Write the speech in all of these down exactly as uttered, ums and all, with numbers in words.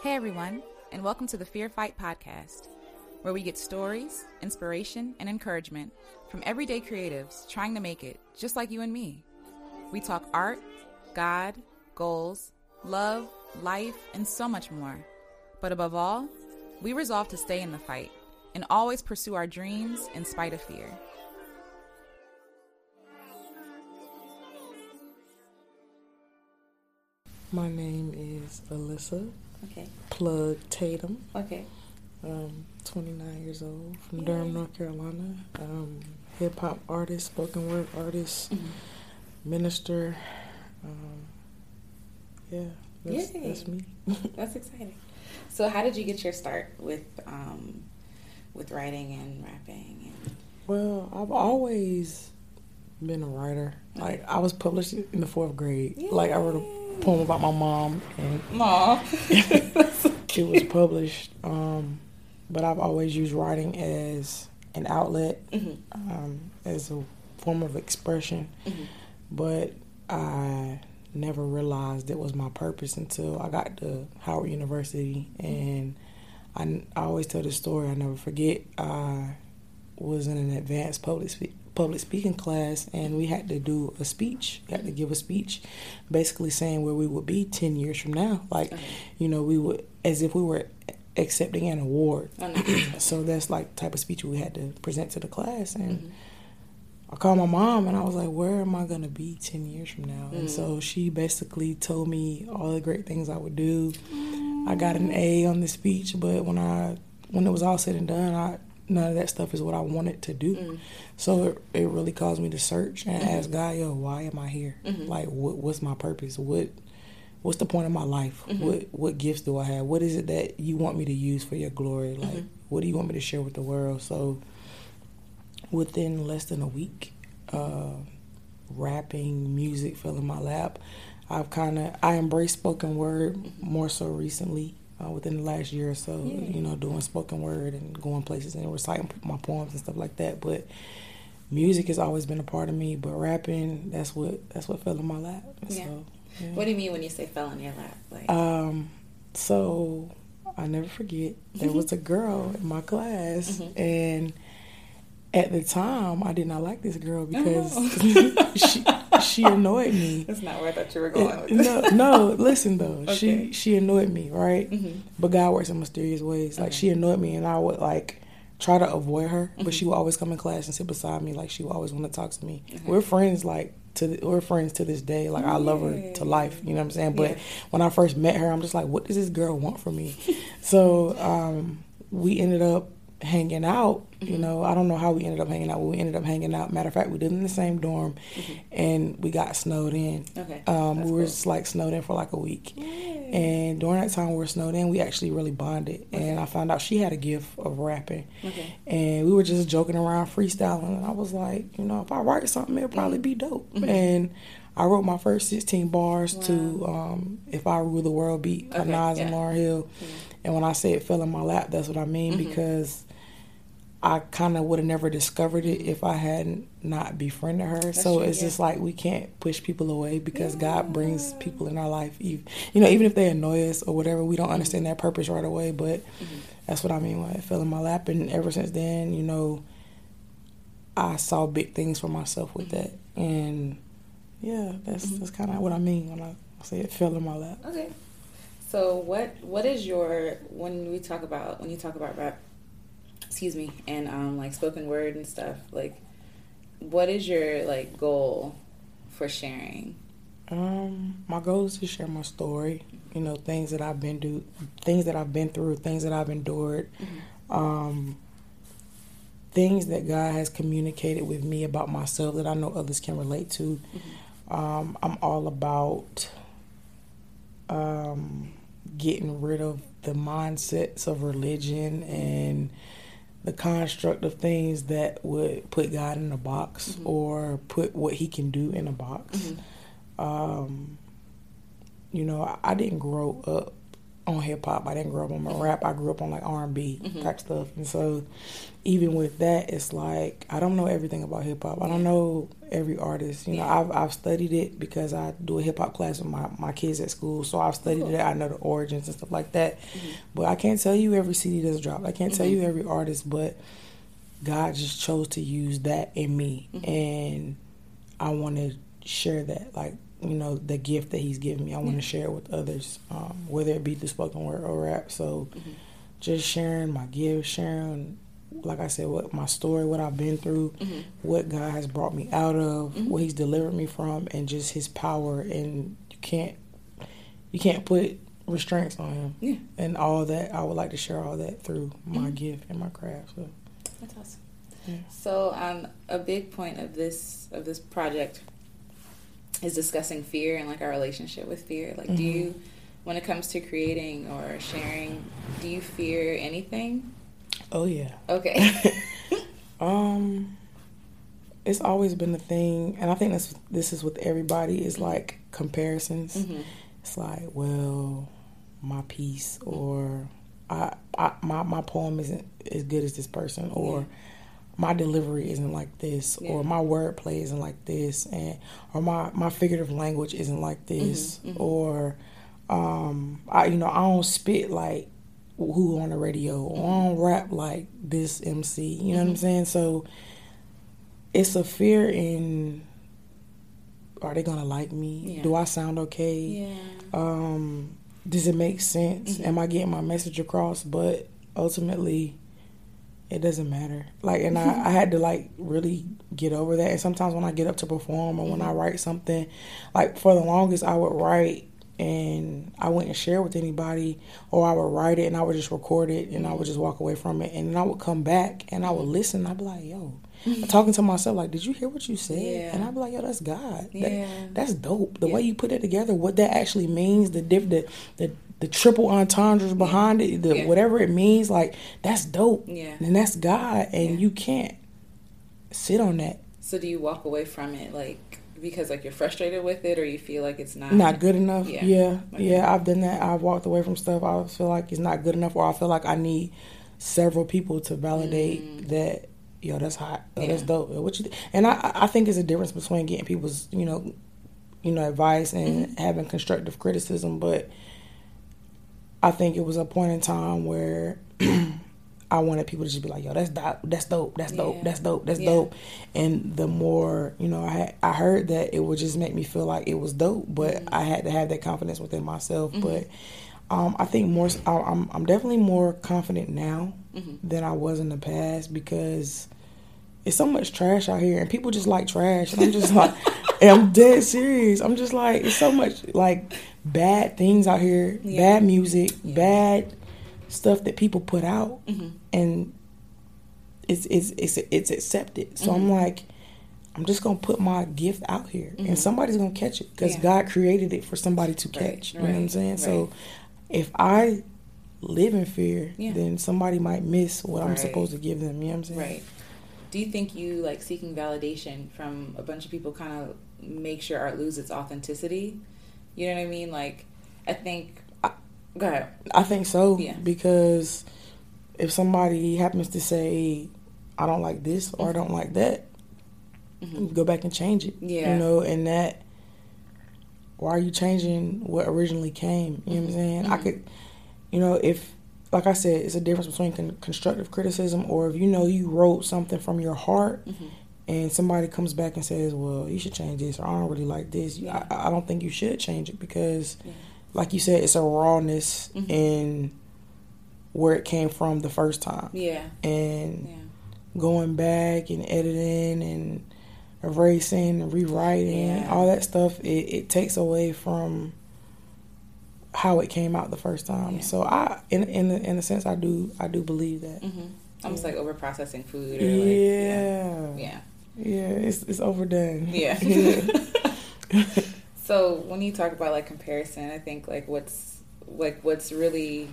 Hey everyone, and welcome to the Fear Fight Podcast, where we get stories, inspiration, and encouragement from everyday creatives trying to make it, just like you and me. We talk art, God, goals, love, life, and so much more. But above all, we resolve to stay in the fight and always pursue our dreams in spite of fear. My name is Alyssa. Okay. Plug Tatum. Okay. Um, twenty-nine years old, from yeah. Durham, North Carolina. Um, hip hop artist, spoken word artist, mm-hmm. minister. Um, yeah, that's, that's me. That's exciting. So, how did you get your start with um, with writing and rapping? And... Well, I've always been a writer. Okay. Like I was published in the fourth grade. Yay. Like I wrote a poem about my mom, and it was published. Um, but I've always used writing as an outlet, mm-hmm. um, as a form of expression. Mm-hmm. But I never realized it was my purpose until I got to Howard University, and I, I always tell this story. I never forget. I was in an advanced public speaking. public speaking class, and we had to do a speech. We had to give a speech basically saying where we would be ten years from now. Like, okay. you know, we would, as if we were accepting an award. So that's like the type of speech we had to present to the class. And mm-hmm. I called my mom, and I was like, where am I going to be ten years from now? Mm-hmm. And so she basically told me all the great things I would do. Mm-hmm. I got an A on the speech, but when I, when it was all said and done, I, none of that stuff is what I wanted to do. Mm. So it, it really caused me to search and mm-hmm. ask God, yo, why am I here? Mm-hmm. Like, what, what's my purpose? What What's the point of my life? Mm-hmm. What What gifts do I have? What is it that you want me to use for your glory? Like, mm-hmm. what do you want me to share with the world? So within less than a week, uh, rapping, music fell in my lap. I've kind of, I embraced spoken word mm-hmm. more so recently. Uh, within the last year or so, yeah. you know, doing spoken word and going places and reciting my poems and stuff like that. But music has always been a part of me. But rapping, that's what that's what fell in my lap. Yeah. So, yeah. What do you mean when you say fell in your lap? Like, um, so I never forget there was a girl in my class, mm-hmm. and at the time I did not like this girl because oh. she. She annoyed me. That's not where I thought you were going with this. No, no, listen, though. Okay. She she annoyed me, right? Mm-hmm. But God works in mysterious ways. Like, okay. she annoyed me, and I would, like, try to avoid her. Mm-hmm. But she would always come in class and sit beside me. Like, she would always want to talk to me. Mm-hmm. We're friends, like, to the, we're friends to this day. Like, I love her to life. You know what I'm saying? But yeah. when I first met her, I'm just like, what does this girl want from me? So um, we ended up hanging out. You know, I don't know how we ended up hanging out. Well, we ended up hanging out. Matter of fact, we lived in the same dorm, mm-hmm. and we got snowed in. Okay, um, we were cool. just like snowed in for like a week. Yay. And during that time we were snowed in, we actually really bonded. Okay. And I found out she had a gift of rapping. Okay. And we were just joking around, freestyling. And I was like, you know, if I write something, it'll probably be dope. Mm-hmm. And I wrote my first sixteen bars wow. to um, If I Rule the World beat by okay. Nas yeah. and Lauryn Hill. Yeah. And when I say it fell in my lap, that's what I mean, mm-hmm. because I kind of would have never discovered it if I hadn't not befriended her. That's so true, it's yeah. just like we can't push people away because yeah. God brings people in our life. Even, you know, even if they annoy us or whatever, we don't mm-hmm. understand their purpose right away. But mm-hmm. that's what I mean when it fell in my lap. And ever since then, you know, I saw big things for myself with mm-hmm. that. And, yeah, that's mm-hmm. that's kind of what I mean when I say it fell in my lap. Okay. So what what is your, when we talk about, when you talk about rap, excuse me, and um, like spoken word and stuff, like, what is your like goal for sharing? Um, my goal is to share my story, you know, things that I've been do, things that I've been through, things that I've endured, mm-hmm. um, things that God has communicated with me about myself that I know others can relate to. Mm-hmm. Um, I'm all about um, getting rid of the mindsets of religion and the construct of things that would put God in a box mm-hmm. or put what he can do in a box. Mm-hmm. Um, you know, I, I didn't grow up on hip hop. I didn't grow up on my rap. I grew up on like R and B mm-hmm. type stuff. And so even with that, it's like I don't know everything about hip hop. I don't know every artist. You know, yeah. I've I've studied it because I do a hip hop class with my, my kids at school. So I've studied cool. it. I know the origins and stuff like that. Mm-hmm. But I can't tell you every C D that's dropped. I can't mm-hmm. tell you every artist. But God just chose to use that in me, mm-hmm. and I want to share that. Like, you know, the gift that he's given me, I want to share it with others, um, whether it be through spoken word or rap. So mm-hmm. just sharing my gift, sharing, like I said, what my story, what I've been through, mm-hmm. what God has brought me out of, mm-hmm. what he's delivered me from, and just his power. And you can't you can't put restraints on him. Yeah. And all that, I would like to share all that through my mm-hmm. gift and my craft. So. That's awesome. Yeah. So um, a big point of this of this project is discussing fear and, like, our relationship with fear. Like, mm-hmm. do you, when it comes to creating or sharing, do you fear anything? Oh, yeah. Okay. um, it's always been a thing, and I think this, this is with everybody, is, like, comparisons. Mm-hmm. It's like, well, my piece, or I, I my, my poem isn't as good as this person, or... Yeah. My delivery isn't like this, yeah. or my wordplay isn't like this, and or my, my figurative language isn't like this, mm-hmm, mm-hmm. or um, I you know I don't spit like who on the radio, mm-hmm. or I don't rap like this M C. You mm-hmm. know what I'm saying? So it's a fear in: are they gonna like me? Yeah. Do I sound okay? Yeah. Um, does it make sense? Mm-hmm. Am I getting my message across? But ultimately, it doesn't matter. Like, and I, I had to, like, really get over that. And sometimes when I get up to perform or when I write something, like, for the longest I would write and I wouldn't share with anybody, or I would write it and I would just record it and I would just walk away from it. And then I would come back and I would listen. I'd be like, yo, I'm talking to myself, like, did you hear what you said? Yeah. And I'd be like, yo, that's God. Yeah. That, that's dope. The yeah. way you put it together, what that actually means, the diff, the, the The triple entendres behind it, the yeah. whatever it means, like, that's dope. Yeah. And that's God, and yeah. you can't sit on that. So do you walk away from it, like, because, like, you're frustrated with it, or you feel like it's not... Not good enough? Yeah. Yeah, okay. yeah I've done that. I've walked away from stuff. I feel like it's not good enough, or I feel like I need several people to validate mm. that, yo, that's hot. Yo, yeah. That's dope. What you th-? And I, I think there's a difference between getting people's, you know, you know, advice and mm-hmm. having constructive criticism, but... I think it was a point in time where I wanted people to just be like, yo, that's dope, that's dope, that's dope, yeah. that's dope, that's yeah. dope. And the more, you know, I had, I heard that, it would just make me feel like it was dope, but mm-hmm. I had to have that confidence within myself. Mm-hmm. But um, I think more, I, I'm, I'm definitely more confident now mm-hmm. than I was in the past, because it's so much trash out here and people just like trash. And I'm just like, and I'm dead serious. I'm just like, it's so much, like... bad things out here, yeah. bad music, yeah. bad stuff that people put out, mm-hmm. and it's it's it's it's accepted. So mm-hmm. I'm like, I'm just gonna put my gift out here, mm-hmm. and somebody's gonna catch it, because yeah. God created it for somebody to catch. Right, you right, know what I'm saying? Right. So if I live in fear, yeah. then somebody might miss what right. I'm supposed to give them. You know what I'm saying? Right. Do you think you, like, seeking validation from a bunch of people kind of makes your art lose its authenticity? You know what I mean? Like, I think... I, go ahead. I think so. Yeah. Because if somebody happens to say, I don't like this or mm-hmm. I don't like that, mm-hmm. go back and change it. Yeah. You know, and that... Why are you changing what originally came? You mm-hmm. know what I'm saying? Mm-hmm. I could... You know, if... Like I said, it's a difference between con- constructive criticism, or if you know you wrote something from your heart... Mm-hmm. And somebody comes back and says, well, you should change this, or I don't really like this. Yeah. I, I don't think you should change it, because, yeah. like you said, it's a rawness mm-hmm. in where it came from the first time. Yeah. And yeah. going back and editing and erasing and rewriting, yeah. all that stuff, it, it takes away from how it came out the first time. Yeah. So I, in in in a sense, I do I do believe that. Mm-hmm. Almost yeah. like over processing food. Or yeah. Like, yeah. Yeah. Yeah, it's it's overdone. Yeah. yeah. So when you talk about, like, comparison, I think, like, what's like what's really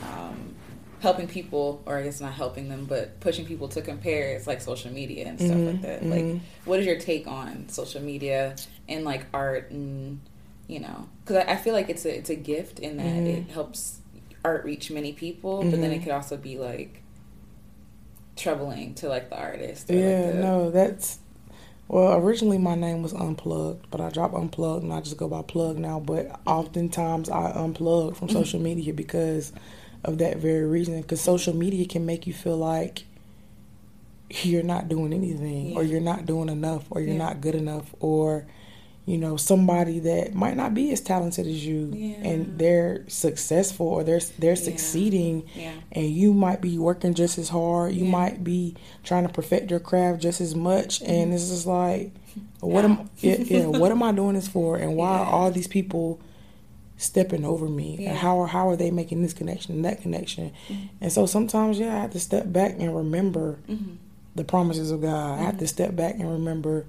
um, helping people, or I guess not helping them, but pushing people to compare, is like social media and stuff mm-hmm. like that. Mm-hmm. Like, what is your take on social media and, like, art, and, you know, because I, I feel like it's a it's a gift in that mm-hmm. it helps art reach many people, mm-hmm. but then it could also be like troubling to like the artist. Or, yeah, like the... no, that's well. Originally, my name was Unplugged, but I dropped Unplugged and I just go by Plug now. But oftentimes, I unplug from social media because of that very reason. Because social media can make you feel like you're not doing anything, yeah. or you're not doing enough, or you're yeah. not good enough, or you know, somebody that might not be as talented as you, yeah. and they're successful, or they're they're succeeding, yeah. Yeah. and you might be working just as hard. You yeah. might be trying to perfect your craft just as much, mm-hmm. and it's just like, what yeah. am yeah, yeah, what am I doing this for? And why yeah. are all these people stepping over me? Yeah. And how are how are they making this connection and that connection? Mm-hmm. And so sometimes, yeah, I have to step back and remember mm-hmm. the promises of God. Mm-hmm. I have to step back and remember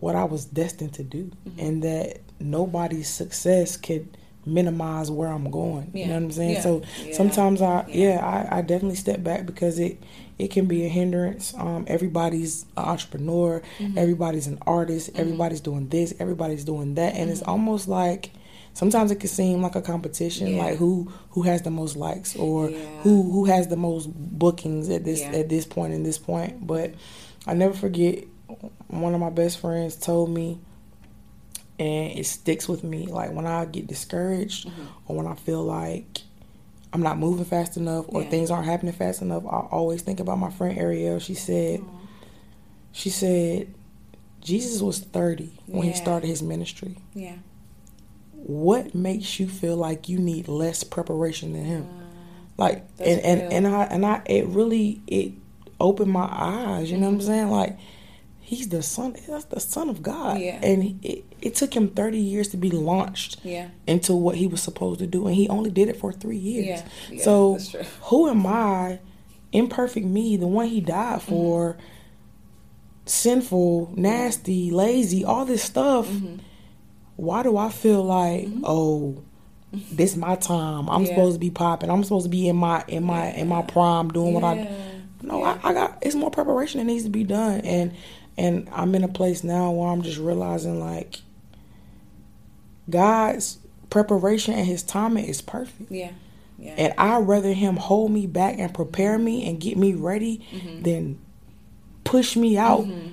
what I was destined to do, mm-hmm. and that nobody's success could minimize where I'm going. Yeah. You know what I'm saying? Yeah. So yeah. sometimes I, yeah, yeah I, I definitely step back because it, it can be a hindrance. Um, everybody's an entrepreneur, mm-hmm. everybody's an artist, mm-hmm. everybody's doing this, everybody's doing that. And mm-hmm. it's almost like, sometimes it can seem like a competition, yeah. like who, who has the most likes, or yeah. who, who has the most bookings at this, yeah. at this point and this point. But I never forget, one of my best friends told me, and it sticks with me, like when I get discouraged, mm-hmm. or when I feel like I'm not moving fast enough, or yeah. things aren't happening fast enough, I always think about my friend Ariel. She said, Aww. she said, Jesus was thirty yeah. when he started his ministry. Yeah. What makes you feel like you need less preparation than him? Uh, like, and, and, and I, and I, it really, it opened my eyes. You know mm-hmm. what I'm saying? Like, he's the son. That's the son of God, yeah. and it, it took him thirty years to be launched yeah. into what he was supposed to do, and he only did it for three years. Yeah. Yeah, so, who am I, imperfect me, the one he died for, mm-hmm. sinful, nasty, lazy, all this stuff? Mm-hmm. Why do I feel like mm-hmm. oh, this my time? I'm yeah. supposed to be popping. I'm supposed to be in my in my yeah. in my prime doing yeah. what I. No, yeah. I, I got. It's more preparation that needs to be done, and. And I'm in a place now where I'm just realizing, like, God's preparation and his timing is perfect. Yeah, yeah. And I'd rather him hold me back and prepare me and get me ready mm-hmm. than push me out, mm-hmm.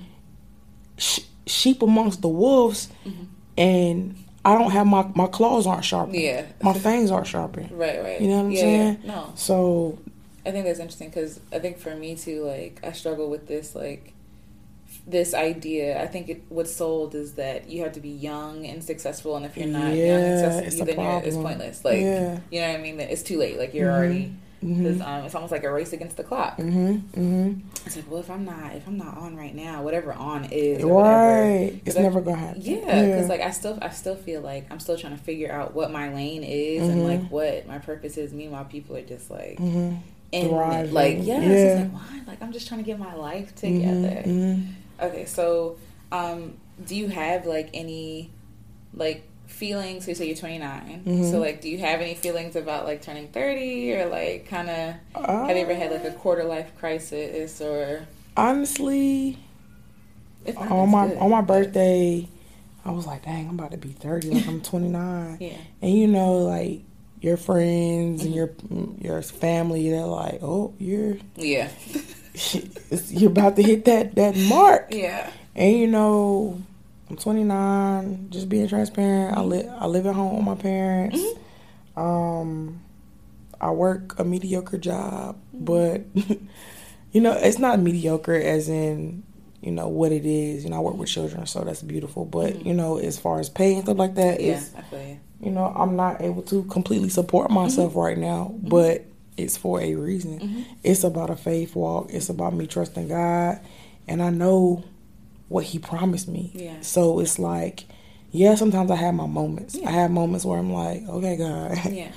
sh- sheep amongst the wolves, mm-hmm. and I don't have my, my claws aren't sharpened. Yeah. My fangs aren't sharpened. Right, right. You know what I'm yeah, saying? Yeah. No. So. I think that's interesting because I think for me, too, like, I struggle with this, like, this idea, I think it, what's sold is that you have to be young and successful, and if you're not yeah, young and successful, then you're, it's pointless. Like, yeah. you know what I mean? It's too late. Like, you're mm-hmm. already, mm-hmm. um, it's almost like a race against the clock. Mm-hmm. Mm-hmm. It's like, well, if I'm not, if I'm not on right now, whatever on is, or right? Whatever, it's I, never gonna happen. Yeah, because yeah. like I still, I still feel like I'm still trying to figure out what my lane is mm-hmm. and like what my purpose is. Meanwhile, people are just like. Mm-hmm. And thriving. Like yes, yeah. It's like why? Like I'm just trying to get my life together. Mm-hmm. Okay, so um, do you have like any like feelings? So you say you're twenty-nine. Mm-hmm. So like, do you have any feelings about like turning thirty or like kind of? Uh, have you ever had like a quarter life crisis or? Honestly, if not, on my good. on my birthday, I was like, dang, I'm about to be thirty. Like I'm twenty-nine. Yeah, and you know like. Your friends and your your family, they're like, oh, you're yeah, you're about to hit that that mark. Yeah, and you know, I'm twenty-nine. Just being transparent, I live I live at home with my parents. Mm-hmm. Um, I work a mediocre job, but you know, it's not mediocre as in. You know, what it is. You know, I work with children, so that's beautiful. But, mm-hmm. you know, as far as pay and stuff like that, yeah, it's, I feel you. you know, I'm not able to completely support myself mm-hmm. right now, mm-hmm. but it's for a reason. Mm-hmm. It's about a faith walk. It's about me trusting God. And I know what he promised me. Yeah. So it's like, yeah, sometimes I have my moments. Yeah. I have moments where I'm like, okay, God. Yeah.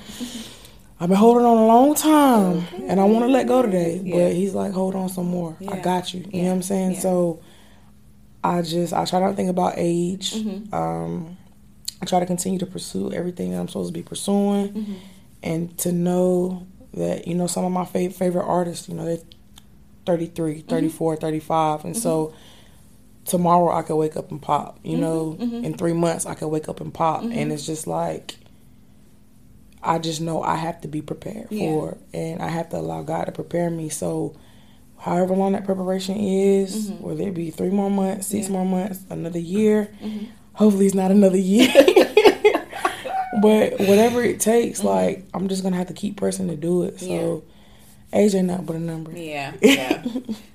I've been holding on a long time, okay. and I want to let go today. But yeah. he's like, hold on some more. Yeah. I got you. You yeah. know what I'm saying? Yeah. So I just, I try not to think about age. Mm-hmm. Um, I try to continue to pursue everything that I'm supposed to be pursuing. Mm-hmm. And to know that, you know, some of my fav- favorite artists, you know, they're thirty-three, mm-hmm. thirty-four, thirty-five. And mm-hmm. so tomorrow I could wake up and pop. You mm-hmm. know, mm-hmm. in three months I could wake up and pop. Mm-hmm. And it's just like... I just know I have to be prepared yeah. for it, and I have to allow God to prepare me. So however long that preparation is, mm-hmm. whether it be three more months, six yeah. more months, another year, mm-hmm. hopefully it's not another year. But whatever it takes, mm-hmm. like, I'm just going to have to keep pressing to do it. So yeah. age ain't nothing but a number. Yeah, yeah.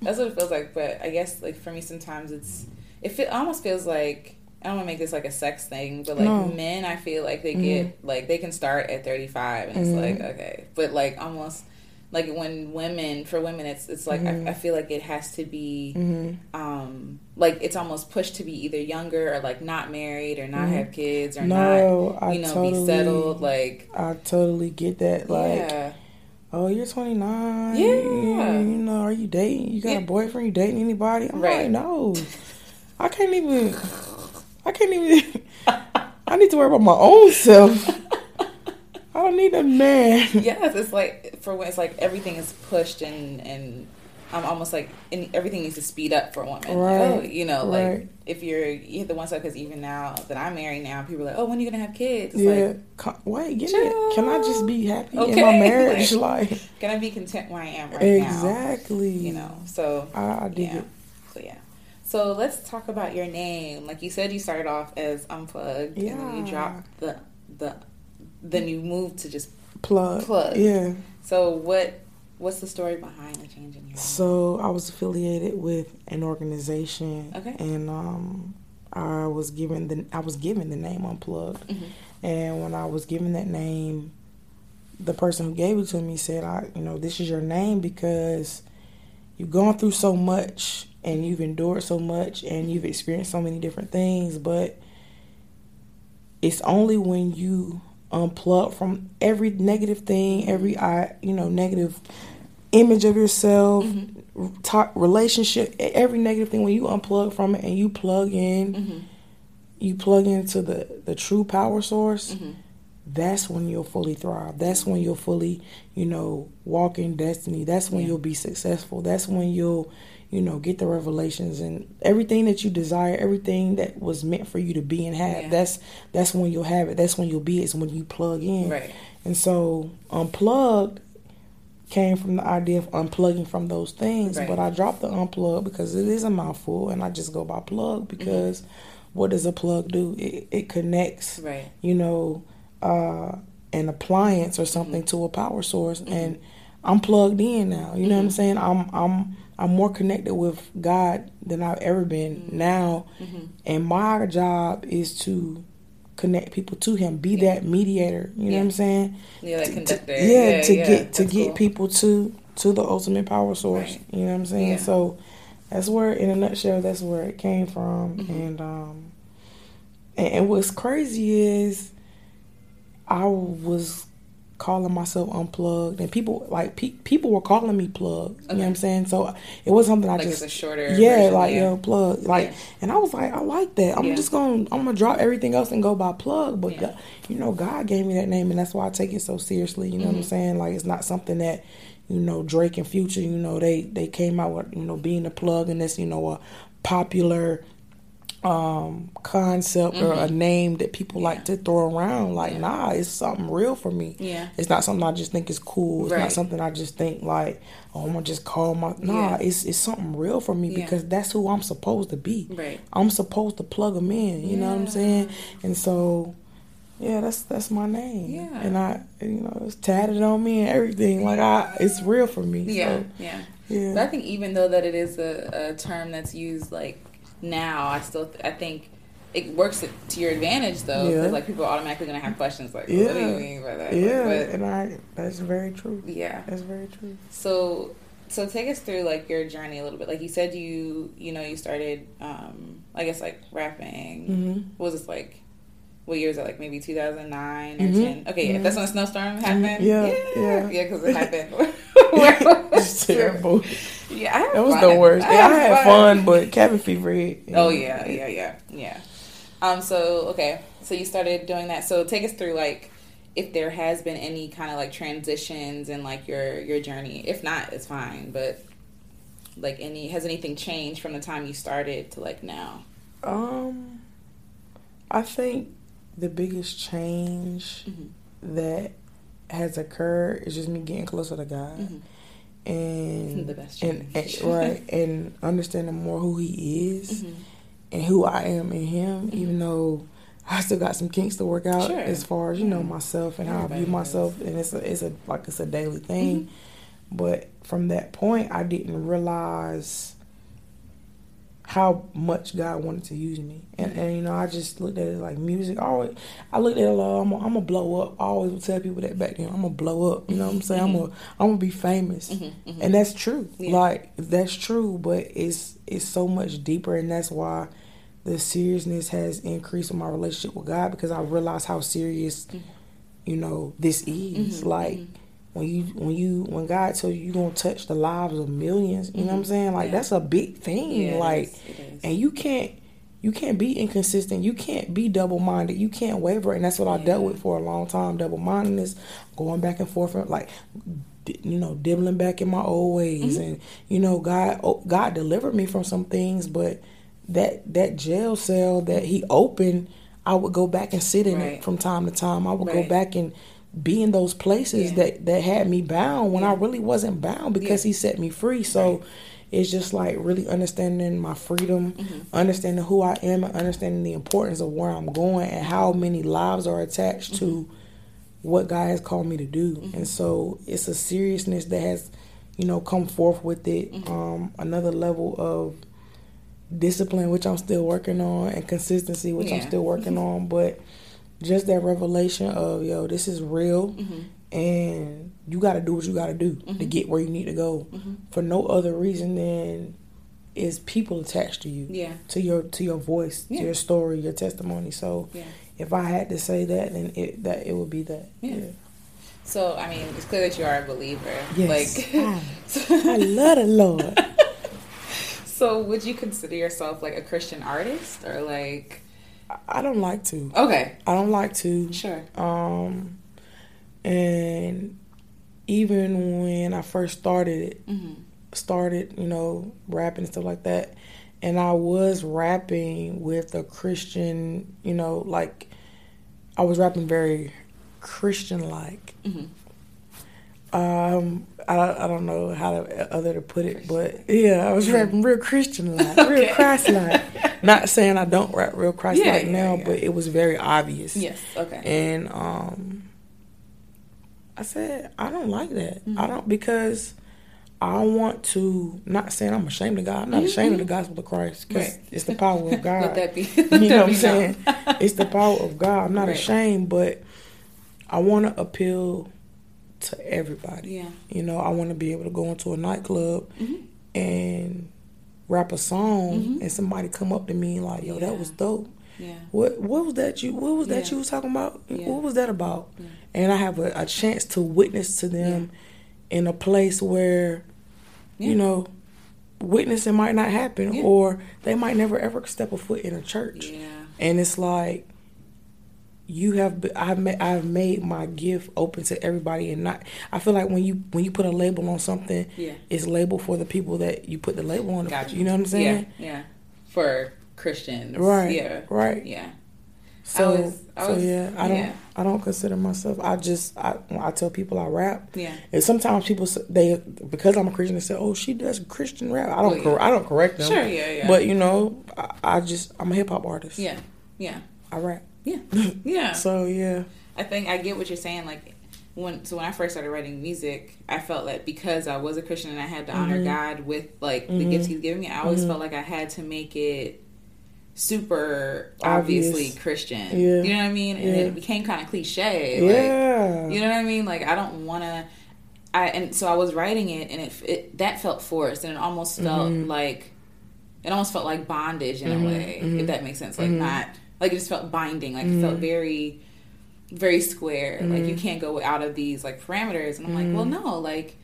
That's what it feels like. But I guess, like, for me sometimes it's, it feel, almost feels like, I don't want to make this like a sex thing, but like no. men, I feel like they mm-hmm. get, like, they can start at thirty-five and mm-hmm. it's like, okay. But like almost, like when women, for women, it's it's like, mm-hmm. I, I feel like it has to be, mm-hmm. um, like it's almost pushed to be either younger or like not married or not mm-hmm. have kids or no, not, you I know, totally, be settled. Like, I totally get that. Like, yeah. oh, you're twenty-nine. Yeah. You know, are you dating? You got yeah. a boyfriend? You dating anybody? I'm right. like, no. I can't even... I can't even, I need to worry about my own self. I don't need a man. Yes, it's like, for when it's like everything is pushed and, and I'm almost like, and everything needs to speed up for women. Right. So, you know, like right. if you're, you hit the one side, because even now that I'm married now, people are like, oh, when are you going to have kids? It's yeah. like, wait, get chill. It. Can I just be happy okay. in my marriage? Like, like, can I be content where I am right exactly. now? Exactly. You know, so. I, I did yeah. it. So, yeah. So let's talk about your name. Like you said, you started off as Unplugged, yeah. and then you dropped the the then you moved to just Plug. Plug. Yeah. So what what's the story behind the change in your name? So I was affiliated with an organization, okay, and um, I was given the I was given the name Unplugged, mm-hmm. and when I was given that name, the person who gave it to me said, "I, you know, this is your name because you've gone through so much." And you've endured so much and you've experienced so many different things, but it's only when you unplug from every negative thing, every, you know, negative image of yourself, mm-hmm. talk, relationship, every negative thing, when you unplug from it and you plug in, mm-hmm. you plug into the, the true power source, mm-hmm. that's when you'll fully thrive. That's when you'll fully, you know, walk in destiny. That's when yeah. you'll be successful. That's when you'll, you know, get the revelations and everything that you desire, everything that was meant for you to be and have. Yeah. That's that's when you'll have it. That's when you'll be. It's when you plug in. Right. And so Unplugged came from the idea of unplugging from those things. Right. But I dropped the unplug because it is a mouthful, and I just go by plug because mm-hmm. what does a plug do? It, it connects, right. you know, uh, an appliance or something mm-hmm. to a power source. Mm-hmm. And I'm plugged in now. You know mm-hmm. what I'm saying? I'm I'm... I'm more connected with God than I've ever been mm-hmm. now. Mm-hmm. And my job is to connect people to him, be yeah. that mediator. You yeah. know what I'm saying? Yeah, that conductor. To, yeah, yeah, to yeah. get to that's get cool. people to to the ultimate power source. Right. You know what I'm saying? Yeah. So that's where, in a nutshell, that's where it came from. Mm-hmm. And um, and, and what's crazy is I was calling myself Unplugged, and people like pe- people were calling me Plugged. Okay. You know what I'm saying? So it was something I like just it's a shorter yeah, version, like yeah. yo Plug, like, yeah. and I was like, I like that. I'm yeah. just gonna I'm gonna drop everything else and go by Plug. But yeah. God, you know, God gave me that name, and that's why I take it so seriously. You know mm-hmm. what I'm saying? Like, it's not something that, you know, Drake and Future, you know, they they came out with, you know, being a plug, and that's, you know, a popular um concept mm-hmm. or a name that people yeah. like to throw around. Like, yeah. nah, it's something real for me. Yeah, it's not something I just think is cool. It's right. not something I just think like, oh, I'm gonna just call my nah. Yeah. It's it's something real for me yeah. because that's who I'm supposed to be. Right, I'm supposed to plug them in. You yeah. know what I'm saying? And so, yeah, that's that's my name. Yeah, and I, you know, it's tatted on me and everything. Like, I, it's real for me. Yeah, so, yeah. yeah. But I think even though that it is a, a term that's used like. Now, I still, th- I think it works to your advantage, though, because, yeah. like, people are automatically going to have questions, like, yeah. what do you mean by that? Yeah, like, but, and I, that's very true. Yeah. That's very true. So, so take us through, like, your journey a little bit. Like, you said you, you know, you started, um, I guess, like, rapping. Mm-hmm. What was this, like, what year was it, like, maybe two thousand nine mm-hmm. or ten? Okay, yeah, mm-hmm. that's when the snowstorm happened? Mm-hmm. Yeah, yeah. Yeah, because yeah, it happened. It's terrible. Yeah, I had that was fun. The worst. I, yeah, I had fun, fun but cabin fever hit. Oh yeah, yeah, yeah, yeah. Um. So okay. So you started doing that. So take us through, like, if there has been any kind of like transitions in like your your journey. If not, it's fine. But like, any has anything changed from the time you started to like now? Um, I think the biggest change mm-hmm. that has occurred is just me getting closer to God. Mm-hmm. And, the best and, and right, and understanding more who He is, mm-hmm. and who I am in Him, mm-hmm. even though I still got some kinks to work out, sure. as far as, you know, myself and how I view myself, and it's a, it's a like it's a daily thing. Mm-hmm. But from that point, I didn't realize how much God wanted to use me, and, and you know, I just looked at it like music. I always, I looked at it like I'm gonna blow up. I always would tell people that back then, I'm gonna blow up. You know what I'm saying? Mm-hmm. I'm gonna, I'm gonna be famous, mm-hmm, mm-hmm. and that's true. Yeah. Like that's true, but it's it's so much deeper, and that's why the seriousness has increased in my relationship with God, because I realized how serious, mm-hmm. you know, this is. Mm-hmm, like. Mm-hmm. When you when you when God tells you you're gonna touch the lives of millions, you mm-hmm. know what I'm saying? Like yeah. that's a big thing. Yeah, like it is, it is. And you can't you can't be inconsistent, you can't be double minded, you can't waver, and that's what yeah. I dealt with for a long time, double mindedness, going back and forth, like you know, dibbling back in my old ways, mm-hmm. and you know, God God delivered me from some things, but that that jail cell that He opened, I would go back and sit in right. it from time to time. I would right. go back and be in those places yeah. that, that had me bound when yeah. I really wasn't bound, because yeah. He set me free. So right. it's just like really understanding my freedom, mm-hmm. understanding who I am, and understanding the importance of where I'm going and how many lives are attached mm-hmm. to what God has called me to do. Mm-hmm. And so it's a seriousness that has, you know, come forth with it. Mm-hmm. Um, another level of discipline, which I'm still working on, and consistency, which yeah. I'm still working mm-hmm. on. But just that revelation of, yo, this is real, mm-hmm. and you got to do what you got to do mm-hmm. to get where you need to go, mm-hmm. for no other reason than is people attached to you, yeah. to your to your voice, yeah. to your story, your testimony. So yeah. if I had to say that, then it that it would be that. Yeah. yeah. So, I mean, it's clear that you are a believer. Yes. Like, I, I love the Lord. So would you consider yourself, like, a Christian artist, or, like... I don't like to. Okay. I don't like to. Sure. Um, and even when I first started it, mm-hmm. started, you know, rapping and stuff like that, and I was rapping with a Christian, you know, like, I was rapping very Christian-like. Mm-hmm. Um, I, I don't know how to, other to put it, but yeah, I was rapping real Christian-like, okay. real Christ-like. Not saying I don't rap real Christ-like yeah, now, yeah, yeah. but it was very obvious. Yes, okay. And um, I said, I don't like that. Mm-hmm. I don't, because I want to, not saying I'm ashamed of God. I'm not mm-hmm. ashamed of the gospel of Christ, because right. it's the power of God. Let that be. You know what I'm saying? It's the power of God. I'm not right. ashamed, but I want to appeal to everybody. Yeah. You know, I want to be able to go into a nightclub mm-hmm. and rap a song mm-hmm. and somebody come up to me like, yo, yeah. that was dope. Yeah. What what was that you what was yeah. that you was talking about? Yeah. What was that about? Yeah. And I have a, a chance to witness to them yeah. in a place where yeah. you know, witnessing might not happen yeah. or they might never ever step a foot in a church. Yeah. And it's like, you have I've made, I've made my gift open to everybody, and not I feel like when you when you put a label on something, yeah. it's labeled for the people that you put the label on. Gotcha. You know what I'm saying? Yeah, yeah. For Christians, right? Yeah, right. Yeah. So, I was, I was, so yeah, I don't yeah. I don't consider myself. I just I I tell people I rap. Yeah. And sometimes people they because I'm a Christian, they say, "Oh, she does Christian rap." I don't well, yeah. I don't correct them. Sure, yeah, yeah. But you know, I, I just I'm a hip hop artist. Yeah, yeah. I rap. Yeah, yeah. So yeah, I think I get what you're saying. Like when so when I first started writing music, I felt that because I was a Christian and I had to mm-hmm. honor God with like mm-hmm. the gifts He's giving me, I always mm-hmm. felt like I had to make it super Obvious. obviously Christian. Yeah. You know what I mean? And yeah. it became kind of cliche. Yeah. Like, you know what I mean? Like I don't want to. I and so I was writing it, and it, it that felt forced, and it almost felt mm-hmm. like it almost felt like bondage in mm-hmm. a way, mm-hmm. if that makes sense. Like mm-hmm. not. Like, it just felt binding. Like, mm. it felt very, very square. Mm. Like, you can't go out of these, like, parameters. And I'm mm. like, well, no. Like,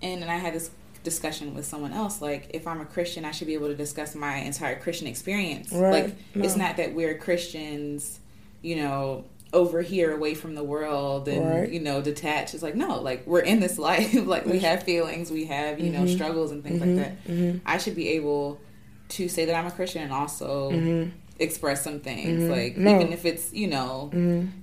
and, and I had this discussion with someone else. Like, if I'm a Christian, I should be able to discuss my entire Christian experience. Right. Like, no. It's not that we're Christians, you know, over here, away from the world and, right. you know, detached. It's like, no. Like, we're in this life. Like, we have feelings. We have, you mm-hmm. know, struggles and things mm-hmm. like that. Mm-hmm. I should be able to say that I'm a Christian and also... Mm-hmm. express some things, mm-hmm. like no. even if it's, you know,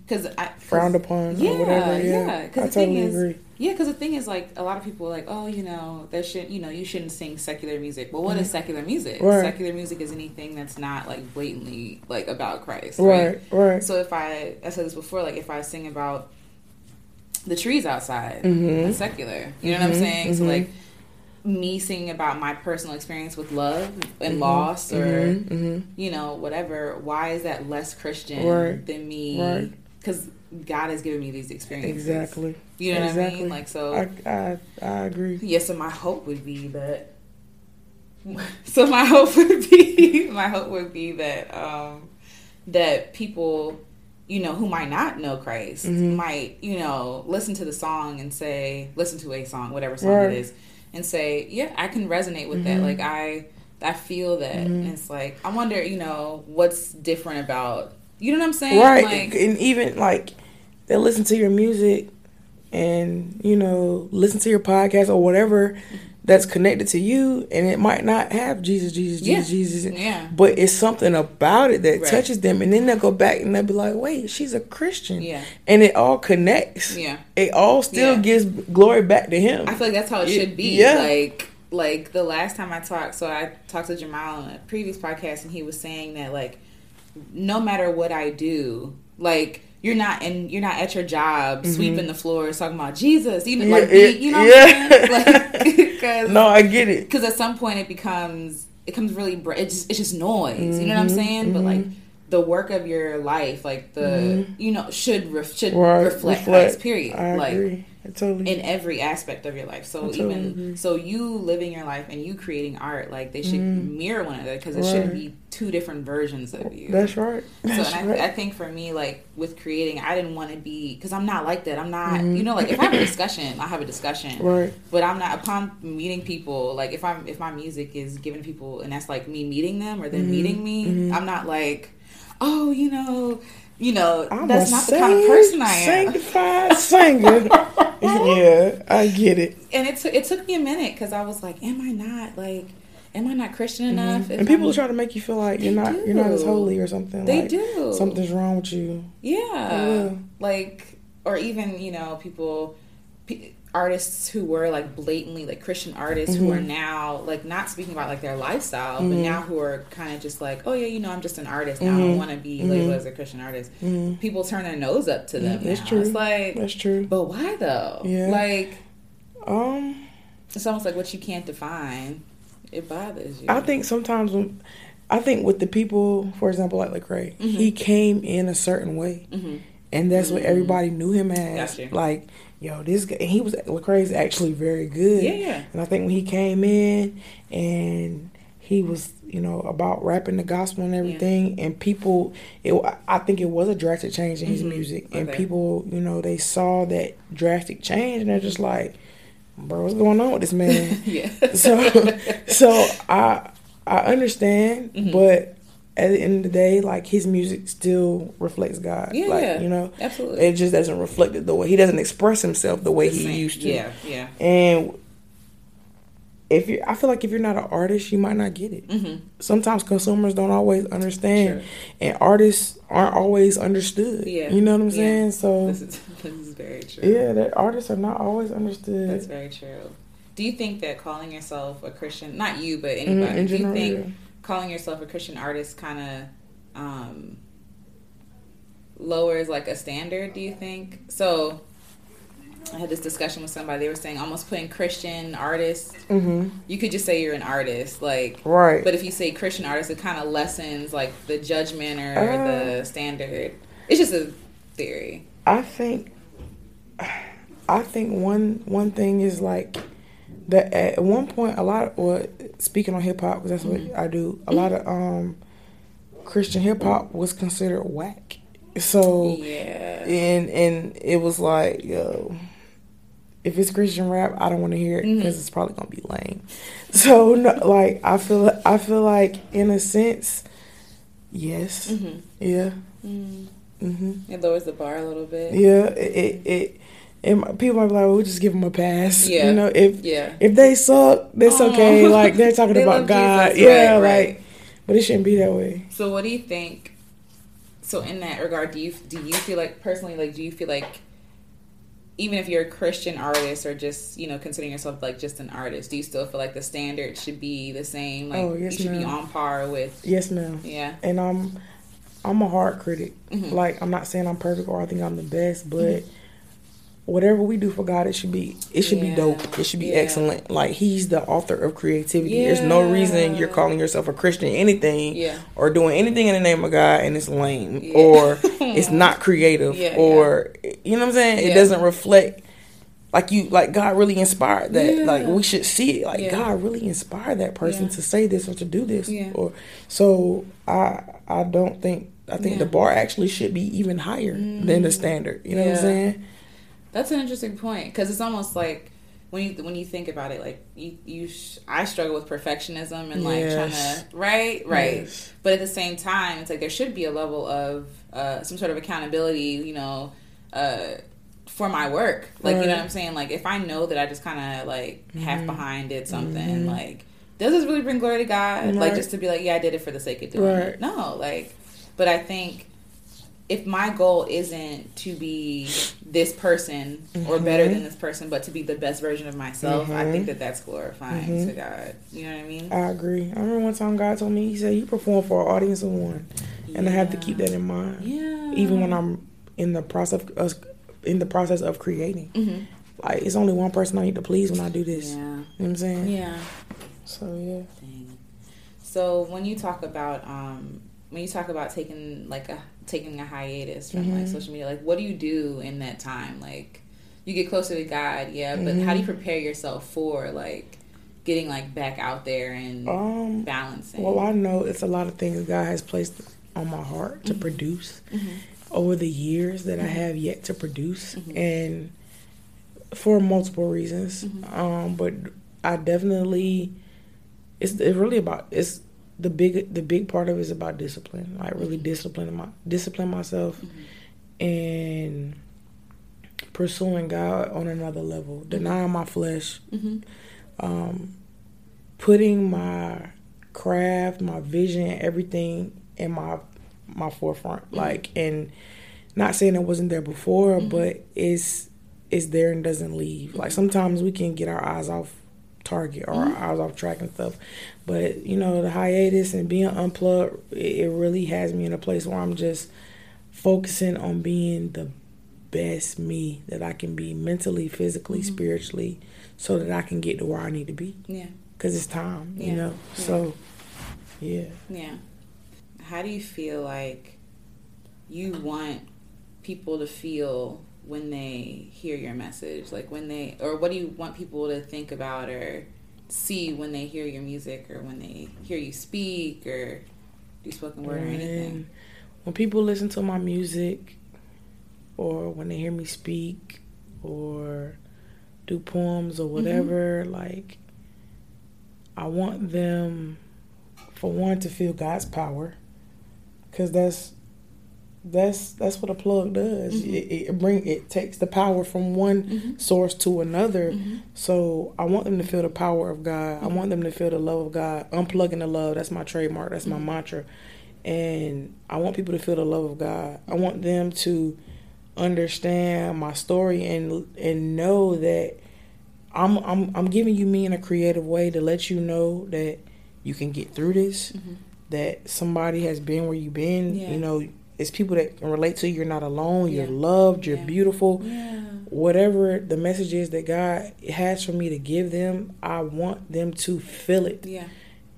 because mm-hmm. I cause, frowned upon. Yeah, or whatever. yeah. Because yeah. the totally thing is, agree. yeah, because the thing is, like, a lot of people are like, oh, you know, there should, you know, you shouldn't sing secular music. Well, what mm-hmm. is secular music? Right. Secular music is anything that's not like blatantly like about Christ, right? Right. right. So if I, I said this before, like if I sing about the trees outside, mm-hmm. that's secular. You know mm-hmm. what I'm saying? Mm-hmm. So like. Me singing about my personal experience with love and mm-hmm. loss or, mm-hmm. Mm-hmm. you know, whatever. Why is that less Christian right. than me? Because right. God has given me these experiences. Exactly. You know exactly. what I mean? Like, so. I, I, I agree. Yeah, so my hope would be that. So my hope would be, my hope would be that, um, that people, you know, who might not know Christ mm-hmm. might, you know, listen to the song and say, listen to a song, whatever song right. it is. And say, yeah, I can resonate with mm-hmm. that. Like, I I feel that. Mm-hmm. And it's like, I wonder, you know, what's different about, you know what I'm saying? Right. Like, and even, like, they listen to your music and, you know, listen to your podcast or whatever that's connected to you. And it might not have Jesus, Jesus, Jesus, yeah. Jesus. Yeah. But it's something about it that right. touches them. And then they'll go back and they'll be like, wait, she's a Christian. Yeah. And it all connects. Yeah. It all still yeah. gives glory back to him. I feel like that's how it, it should be. Yeah. Like, like the last time I talked, so I talked to Jamal on a previous podcast and he was saying that, like, no matter what I do, like, You're not and you're not at your job mm-hmm. sweeping the floors talking about Jesus, even yeah, like it, you know yeah. what I'm saying? Like, no, I get it. Because at some point it becomes it comes really br- it just it's just noise. Mm-hmm, you know what I'm saying? Mm-hmm. But like the work of your life, like the mm-hmm. you know should ref, should right, reflect, reflect Christ. Period. I like agree. I totally in every aspect of your life. So totally even agree. So you living your life and you creating art, like they should mm-hmm. mirror one another because it right. shouldn't be two different versions of you. That's right. That's so and I, right. I think for me, like with creating, I didn't want to be because I'm not like that. I'm not, mm-hmm. you know, like if I have a discussion, I have a discussion. Right. But I'm not upon meeting people. Like if I'm if my music is giving people, and that's like me meeting them or them mm-hmm. meeting me, mm-hmm. I'm not like, oh, you know, you know, I'm that's not sing, the kind of person I am. Sanctified singer. Yeah, I get it. And it took it took me a minute because I was like, am I not like. Am I not Christian enough? Mm-hmm. And people I'm, try to make you feel like you're not do. you're not as holy or something. They like, do. Something's wrong with you. Yeah. Like, or even, you know, people, p- artists who were, like, blatantly, like, Christian artists mm-hmm. who are now, like, not speaking about, like, their lifestyle, mm-hmm. but now who are kind of just like, oh, yeah, you know, I'm just an artist now. Mm-hmm. I don't want to be mm-hmm. labeled as a Christian artist. Mm-hmm. People turn their nose up to them. That's now. True. It's like, that's true. But why, though? Yeah. Like, um, it's almost like what you can't define. It bothers you. I think sometimes when I think with the people, for example, like Lecrae, mm-hmm. he came in a certain way, mm-hmm. and that's mm-hmm. what everybody knew him as. Gotcha. Like, yo, this guy, and he was Lecrae's actually very good. Yeah, yeah. And I think when he came in and he was, you know, about rapping the gospel and everything, yeah. and people, it, I think it was a drastic change in his mm-hmm. music, and okay. people, you know, they saw that drastic change and they're just like, bro, what's going on with this man? yeah. So, so I I understand, mm-hmm. but at the end of the day, like his music still reflects God. Yeah, like, you know, absolutely. It just doesn't reflect it the way he doesn't express himself the way the he same. used to. Yeah, yeah. And if you, I feel like if you're not an artist, you might not get it. Mm-hmm. Sometimes consumers don't always understand, sure. and artists aren't always understood. Yeah, you know what I'm yeah. saying? So. This is- This is very true. Yeah, that artists are not always understood. That's very true. Do you think that calling yourself a Christian, not you, but anybody, mm-hmm, in general, do you think yeah. calling yourself a Christian artist kind of um, lowers like a standard, do you think? So I had this discussion with somebody. They were saying almost putting Christian artists. Mm-hmm. You could just say you're an artist, like right. But if you say Christian artist, it kind of lessens like the judgment or uh, the standard. It's just a theory. I think. I think one one thing is like that at one point a lot of, well, speaking on hip hop because that's mm-hmm. what I do, a lot of um, Christian hip hop was considered whack. So yeah, and and it was like, yo, if it's Christian rap, I don't want to hear it because mm-hmm. it's probably gonna be lame. So no, like I feel I feel like in a sense, yes, mm-hmm. yeah. Mm-hmm. Mm-hmm. It lowers the bar a little bit. Yeah, it it, it and people might be like, well, "We'll just give them a pass." Yeah, you know, if yeah. if they suck, that's oh. okay. Like they're talking they about God. Jesus. Yeah, right, like right. But it shouldn't be that way. So what do you think? So in that regard, do you do you feel like, personally, like, do you feel like, even if you're a Christian artist or just, you know, considering yourself like just an artist, do you still feel like the standard should be the same? Like, oh, yes, you should ma'am. be on par with... Yes, ma'am. Yeah. And I'm, I'm a hard critic. Mm-hmm. Like, I'm not saying I'm perfect or I think I'm the best, but mm-hmm. whatever we do for God, it should be it should yeah. be dope. It should be yeah. excellent. Like, he's the author of creativity. Yeah. There's no reason you're calling yourself a Christian anything yeah. or doing anything in the name of God and it's lame yeah. or it's not creative yeah, or... Yeah. You know what I'm saying? Yeah. It doesn't reflect, like, you, like, God really inspired that. Yeah. Like, we should see it. Like, yeah. God really inspired that person yeah. to say this or to do this. Yeah. Or so I I don't think, I think yeah. the bar actually should be even higher mm. than the standard. You know yeah. what I'm saying? That's an interesting point, because it's almost like, when you when you think about it, like, you, you sh- I struggle with perfectionism and, like, yes. trying to, right? Right. Yes. But at the same time, it's like there should be a level of uh, some sort of accountability, you know, Uh, for my work. Like, right. you know what I'm saying? Like, if I know that I just kind of, like, mm-hmm. half behind did something, mm-hmm. like, does this really bring glory to God? Right. Like, just to be like, yeah, I did it for the sake of doing right. it. No, like, but I think if my goal isn't to be this person mm-hmm. or better than this person, but to be the best version of myself, mm-hmm. I think that that's glorifying mm-hmm. to God. You know what I mean? I agree. I remember one time God told me, he said, you perform for an audience of one. Yeah. And I have to keep that in mind. Yeah. Even when I'm in the process of, in the process of creating. Mm-hmm. Like, it's only one person I need to please when I do this. Yeah. You know what I'm saying? Yeah. So, yeah. Dang. So, when you talk about, um, when you talk about taking, like, a, taking a hiatus from, mm-hmm. like, social media, like, what do you do in that time? Like, you get closer to God, yeah, but mm-hmm. how do you prepare yourself for, like, getting, like, back out there and um, balancing? Well, I know it's a lot of things God has placed on my heart mm-hmm. to produce. Mm-hmm. over the years that mm-hmm. I have yet to produce, mm-hmm. and for multiple reasons. Mm-hmm. Um, but I definitely, it's, it's really about, it's the big, the big part of it is about discipline. Like, really disciplining my, discipline myself mm-hmm. and pursuing God on another level, denying my flesh, mm-hmm. um, putting my craft, my vision, everything in my, my forefront, like, and not saying it wasn't there before, mm-hmm. but it's it's there and doesn't leave. Like, sometimes we can get our eyes off target or mm-hmm. our eyes off track and stuff, but, you know, the hiatus and being unplugged, it really has me in a place where I'm just focusing on being the best me that I can be, mentally, physically, mm-hmm. spiritually, so that I can get to where I need to be. Yeah, because it's time. Yeah. You know. Yeah. So yeah yeah how do you feel like you want people to feel when they hear your message? Like, when they, or what do you want people to think about or see when they hear your music or when they hear you speak or do spoken word or anything? When people listen to my music or when they hear me speak or do poems or whatever, mm-hmm. like, I want them, for one, to feel God's power. Because that's that's that's what a plug does. Mm-hmm. It, it bring it takes the power from one mm-hmm. source to another. Mm-hmm. So I want them to feel the power of God. Mm-hmm. I want them to feel the love of God. Unplugging the love. That's my trademark. That's mm-hmm. my mantra. And I want people to feel the love of God. I want them to understand my story and and know that I'm I'm I'm giving you me in a creative way to let you know that you can get through this, mm-hmm. that somebody has been where you've been. Yeah. You know, it's people that can relate to you. You're not alone. You're yeah. loved. You're yeah. beautiful. Yeah. Whatever the message is that God has for me to give them, I want them to feel it. Yeah.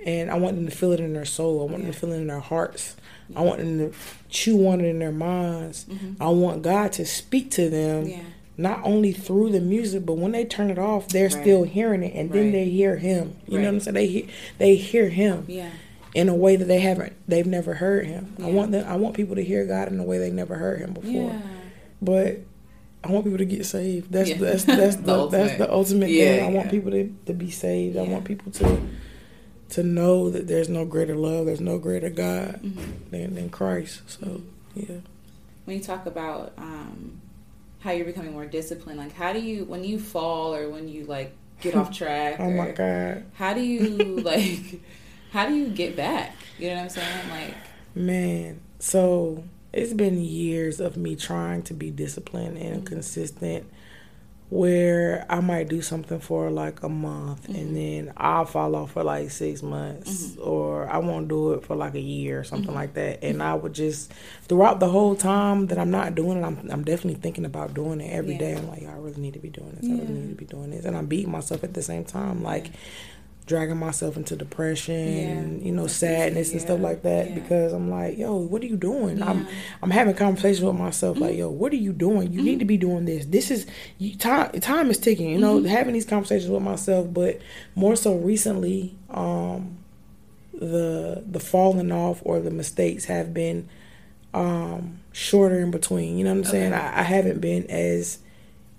And I want them to feel it in their soul. I want yeah. them to feel it in their hearts. Yeah. I want them to chew on it in their minds. Mm-hmm. I want God to speak to them. Yeah. Not only through the music, but when they turn it off, they're right. still hearing it, and right. then they hear him. You right. know what I'm saying? They hear, they hear him yeah. in a way that they haven't, they've never heard him. Yeah. I want them, I want people to hear God in a way they never heard him before. Yeah. But I want people to get saved. That's yeah. that's that's the, the that's the ultimate yeah, thing. I yeah. want people to, to be saved. Yeah. I want people to to know that there's no greater love, there's no greater God mm-hmm. than than Christ. So yeah. When you talk about um, how you're becoming more disciplined, like, how do you, when you fall or when you, like, get off track, oh or, my God, how do you like how do you get back? You know what I'm saying? Like, man, so it's been years of me trying to be disciplined and mm-hmm. consistent, where I might do something for like a month mm-hmm. and then I'll fall off for like six months mm-hmm. or I won't do it for like a year or something mm-hmm. like that. And I would just, throughout the whole time that I'm not doing it, I'm, I'm definitely thinking about doing it every yeah. day. I'm like, I really need to be doing this. Yeah. I really need to be doing this. And I'm beating myself at the same time, like yeah. dragging myself into depression yeah. and, you know, that's sadness yeah. and stuff like that yeah. because I'm like, yo, what are you doing? Yeah. I'm I'm having conversations with myself mm-hmm. like, yo, what are you doing? You mm-hmm. need to be doing this. This is, you, time Time is ticking, you know, mm-hmm. having these conversations with myself, but more so recently, um, the the falling off or the mistakes have been um, shorter in between, you know what I'm okay. saying? I, I haven't been as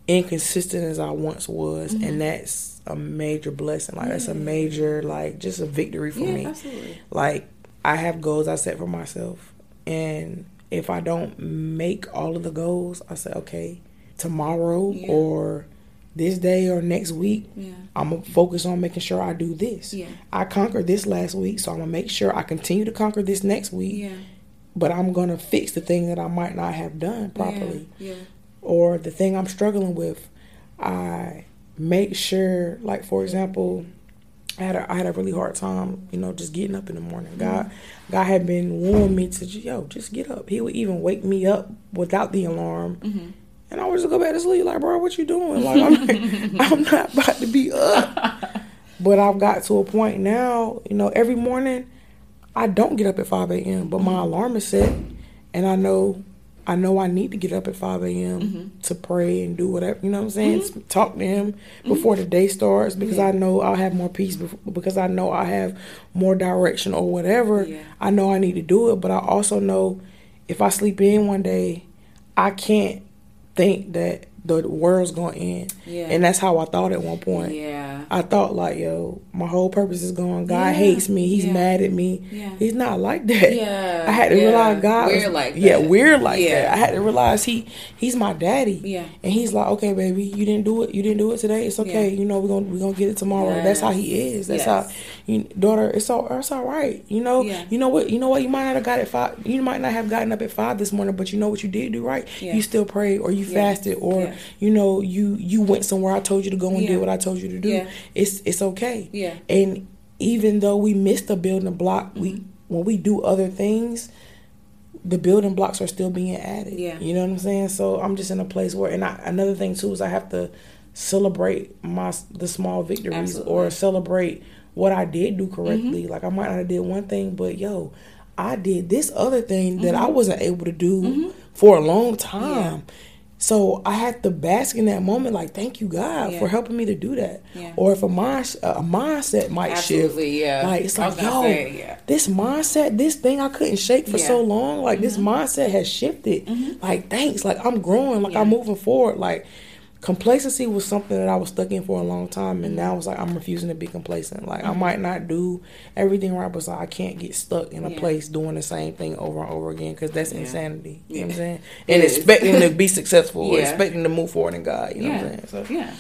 inconsistent as I once was, mm-hmm. and that's a major blessing. Like yeah. that's a major, like, just a victory for yeah, me. Absolutely. Like, I have goals I set for myself, and if I don't make all of the goals, I say, okay, tomorrow yeah. or this day or next week, yeah. I'm gonna focus on making sure I do this. Yeah. I conquered this last week, so I'm gonna make sure I continue to conquer this next week. Yeah. But I'm gonna fix the thing that I might not have done properly, yeah. Yeah. or the thing I'm struggling with. I make sure, like, for example, I had a, I had a really hard time, you know, just getting up in the morning. God, God had been warning me to, yo, just get up. He would even wake me up without the alarm, mm-hmm. and I would just go back to sleep. Like, bro, what you doing? Like, I'm, I'm not about to be up. But I've got to a point now, you know, every morning I don't get up at five a.m., but my alarm is set, and I know. I know I need to get up at five a.m. Mm-hmm. to pray and do whatever, you know what I'm saying? Mm-hmm. Talk to him before mm-hmm. the day starts, because yeah. I know I'll have more peace, before, because I know I have more direction or whatever. Yeah. I know I need to do it, but I also know if I sleep in one day, I can't think that the world's going to end. Yeah. And that's how I thought at one point. Yeah. I thought, like, yo, my whole purpose is gone. God yeah. hates me. He's yeah. mad at me. Yeah. He's not like that. Yeah. I had to yeah. realize God we're was, like that. Yeah, we're like yeah. that. I had to realize he he's my daddy. Yeah. And he's like, okay, baby, you didn't do it. You didn't do it today. It's okay. Yeah. You know, we're going we're going to get it tomorrow. Yes. That's how he is. That's yes. how you, daughter, it's all it's all right. You know, yeah. you know what? You know what? You might not have got at five. You might not have gotten up at five this morning, but you know what you did do right? Yeah. You still prayed, or you yeah. fasted, or yeah. you know, you, you went somewhere I told you to go and yeah. did what I told you to do. Yeah. It's it's okay. Yeah. And even though we missed the building block, mm-hmm. we when we do other things, the building blocks are still being added. Yeah. You know what I'm saying? So I'm just in a place where, and I, another thing too is I have to celebrate my the small victories. Absolutely. Or celebrate what I did do correctly. Mm-hmm. Like, I might not have did one thing, but yo, I did this other thing mm-hmm. that I wasn't able to do mm-hmm. for a long time. Yeah. So I had to bask in that moment, like, thank you, God, yeah. for helping me to do that. Yeah. Or if a, mind, a mindset might Absolutely, shift. Yeah. Like, it's like, yo, say, yeah. this mindset, this thing I couldn't shake for yeah. so long, like, mm-hmm. this mindset has shifted. Mm-hmm. Like, thanks. Like, I'm growing. Like, yeah. I'm moving forward. Like, complacency was something that I was stuck in for a long time, and now it's like I'm refusing to be complacent. Like, mm-hmm. I might not do everything right, but like, I can't get stuck in a yeah. place doing the same thing over and over again, because that's yeah. insanity. You yeah. know what I'm saying? And it expecting to be successful, yeah. or expecting to move forward in God. You know yeah. what I'm saying? So yeah.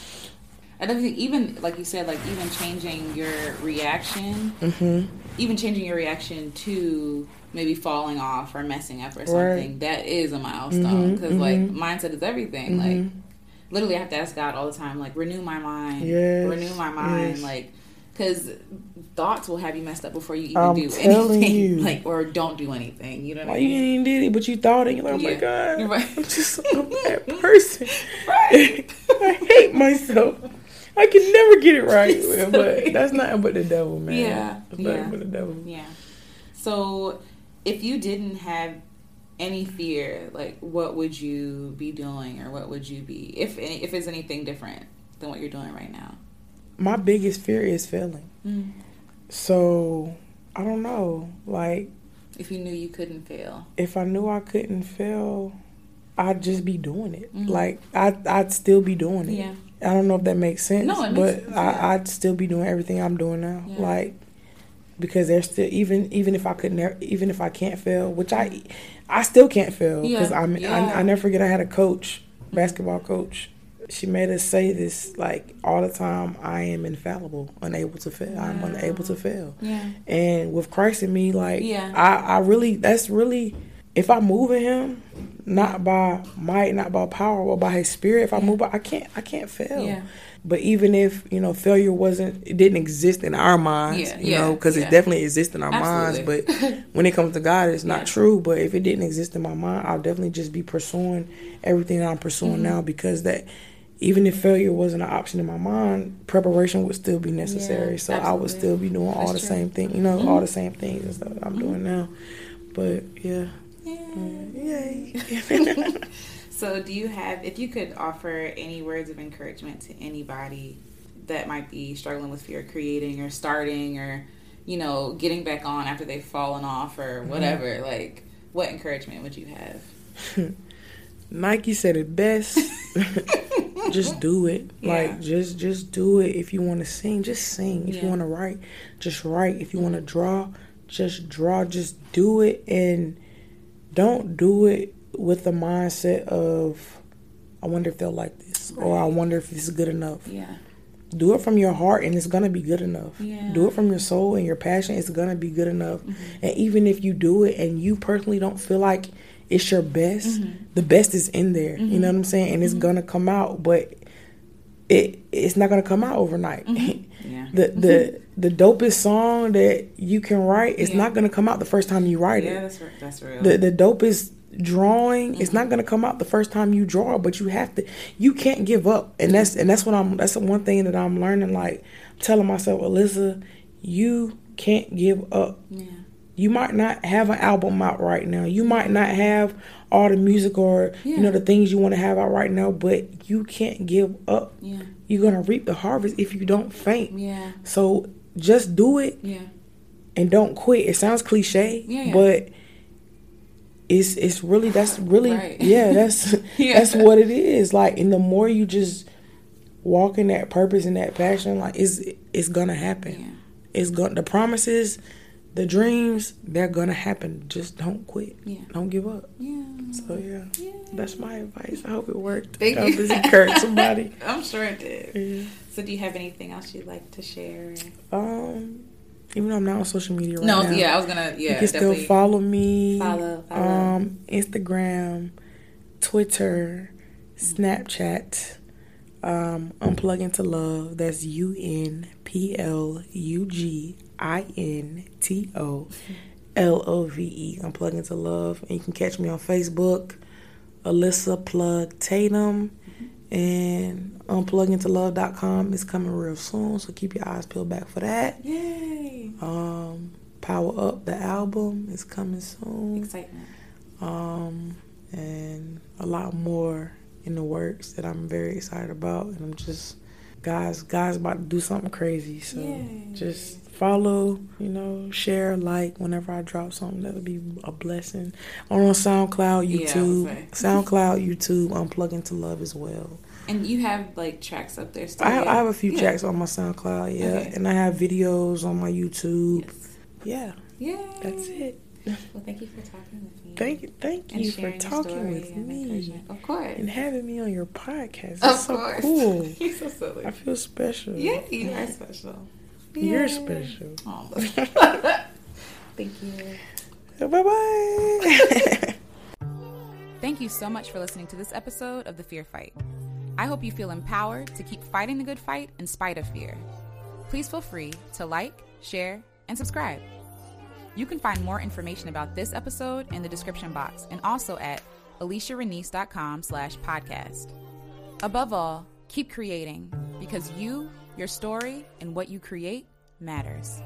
I don't think, even like you said, like, even changing your reaction, mm-hmm. even changing your reaction to maybe falling off or messing up or something, right. that is a milestone, because mm-hmm. mm-hmm. like, mindset is everything. Mm-hmm. Like, literally, I have to ask God all the time, like, renew my mind, yes, renew my mind, yes. like, because thoughts will have you messed up before you even I'm do anything, you. Like, or don't do anything, you know what well, I mean? You didn't even did it, but you thought it, you're like, oh yeah. my God, you're right. I'm just a bad person. Right. I hate myself. I can never get it right, but that's nothing but the devil, man. Yeah. That's nothing yeah. but the devil. Yeah. So, if you didn't have any fear, like, what would you be doing, or what would you be, if any, if it's anything different than what you're doing right now? My biggest fear is failing. Mm. So I don't know, like, if you knew you couldn't fail. If I knew I couldn't fail, I'd just be doing it. Mm. Like, I I'd still be doing it. Yeah. I don't know if that makes sense. No, it makes sense. But I, I'd still be doing everything I'm doing now. Yeah. Like, because there's still, even even if I could never, even if I can't fail, which I I still can't fail, because yeah, I yeah. I never forget I had a coach, basketball coach, She made us say this like all the time. I am infallible, unable to fail. Wow. I'm unable to fail. Yeah. And with Christ in me, like yeah. I, I really, that's really, if I move in Him, not by might, not by power, but by His Spirit. If I yeah. move, by, I can't, I can't fail. Yeah. But even if, you know, failure wasn't, it didn't exist in our minds, yeah, you yeah, know, because yeah. it definitely exists in our Absolutely. minds. But when it comes to God, it's not yeah. true. But if it didn't exist in my mind, I'll definitely just be pursuing everything that I'm pursuing mm-hmm. now, because that, even if failure wasn't an option in my mind, preparation would still be necessary. Yeah, so absolutely. I would still be doing That's all the true. same thing, you know, mm-hmm. all the same things and stuff that I'm mm-hmm. doing now. But yeah. Yay. Yay. So do you have, if you could offer any words of encouragement to anybody that might be struggling with fear of creating or starting or, you know, getting back on after they've fallen off or whatever, mm-hmm. like, what encouragement would you have? Nike said it best. Just do it. Yeah. Like, just just do it. If you want to sing, just sing. If yeah. you want to write, just write. If you want to draw, just draw. Just do it. And don't do it with the mindset of, I wonder if they'll like this, right. or I wonder if this is good enough. Yeah. Do it from your heart, and it's going to be good enough. Yeah. Do it from your soul and your passion. It's going to be good enough. Mm-hmm. And even if you do it and you personally don't feel like it's your best, mm-hmm. the best is in there. Mm-hmm. You know what I'm saying? And it's mm-hmm. going to come out, but it it's not going to come out overnight. Mm-hmm. Yeah. the the mm-hmm. The dopest song that you can write is yeah. not going to come out the first time you write yeah, it. Yeah, that's, that's real. The, the dopest drawing mm-hmm. is not going to come out the first time you draw, but you have to, you can't give up. And that's and that's what I'm, that's the one thing that I'm learning. Like, I'm telling myself, Alyssa, you can't give up. Yeah. You might not have an album out right now. You might not have all the music or, yeah. you know, the things you want to have out right now, but you can't give up. Yeah. You're going to reap the harvest if you don't faint. Yeah. So just do it. Yeah. And don't quit. It sounds cliche, yeah, yeah. but it's it's really, that's really, right. yeah, that's yeah. that's what it is. Like, and the more you just walk in that purpose and that passion, like, it's, it's going to happen. Yeah. It's going to, the promises, the dreams, they're going to happen. Just don't quit. Yeah. Don't give up. Yeah. So, yeah. yeah. That's my advice. I hope it worked. Thank I hope you. It encouraged somebody. I'm sure it did. Yeah. So, do you have anything else you'd like to share? Um, even though I'm not on social media right no, now. No, yeah, I was going to, yeah. You can still follow me. Follow, follow. Um, Instagram, Twitter, Snapchat, um, Unplug Into Love. That's U N P L U G I N T O L O V E. Unplug Into Love. And you can catch me on Facebook, Alyssa Plug Tatum, and unplug into love dot com is coming real soon, so keep your eyes peeled back for that. Yay! Um, Power Up, the album, is coming soon. Excitement. Um, and a lot more in the works that I'm very excited about, and I'm just, guys, guys about to do something crazy, so Yay. just follow, you know, share, like, whenever I drop something, that'll be a blessing. I'm on SoundCloud, YouTube, yeah, SoundCloud, YouTube, Unplug Into Love as well. And you have, like, tracks up there still? I have, I have a few yeah. tracks on my SoundCloud, yeah, okay. and I have videos on my YouTube. Yes. Yeah. Yeah. That's it. Well, thank you for talking with me. Thank you, thank you for talking with me. Of course. And having me on your podcast. That's so cool. You're so silly. I feel special. Yeah, you are special. Yay. You're special. Oh, thank you. Bye-bye. Thank you so much for listening to this episode of The Fear Fight. I hope you feel empowered to keep fighting the good fight in spite of fear. Please feel free to like, share, and subscribe. You can find more information about this episode in the description box and also at alicia renice dot com slash podcast. Above all, keep creating, because you, your story, and what you create matters.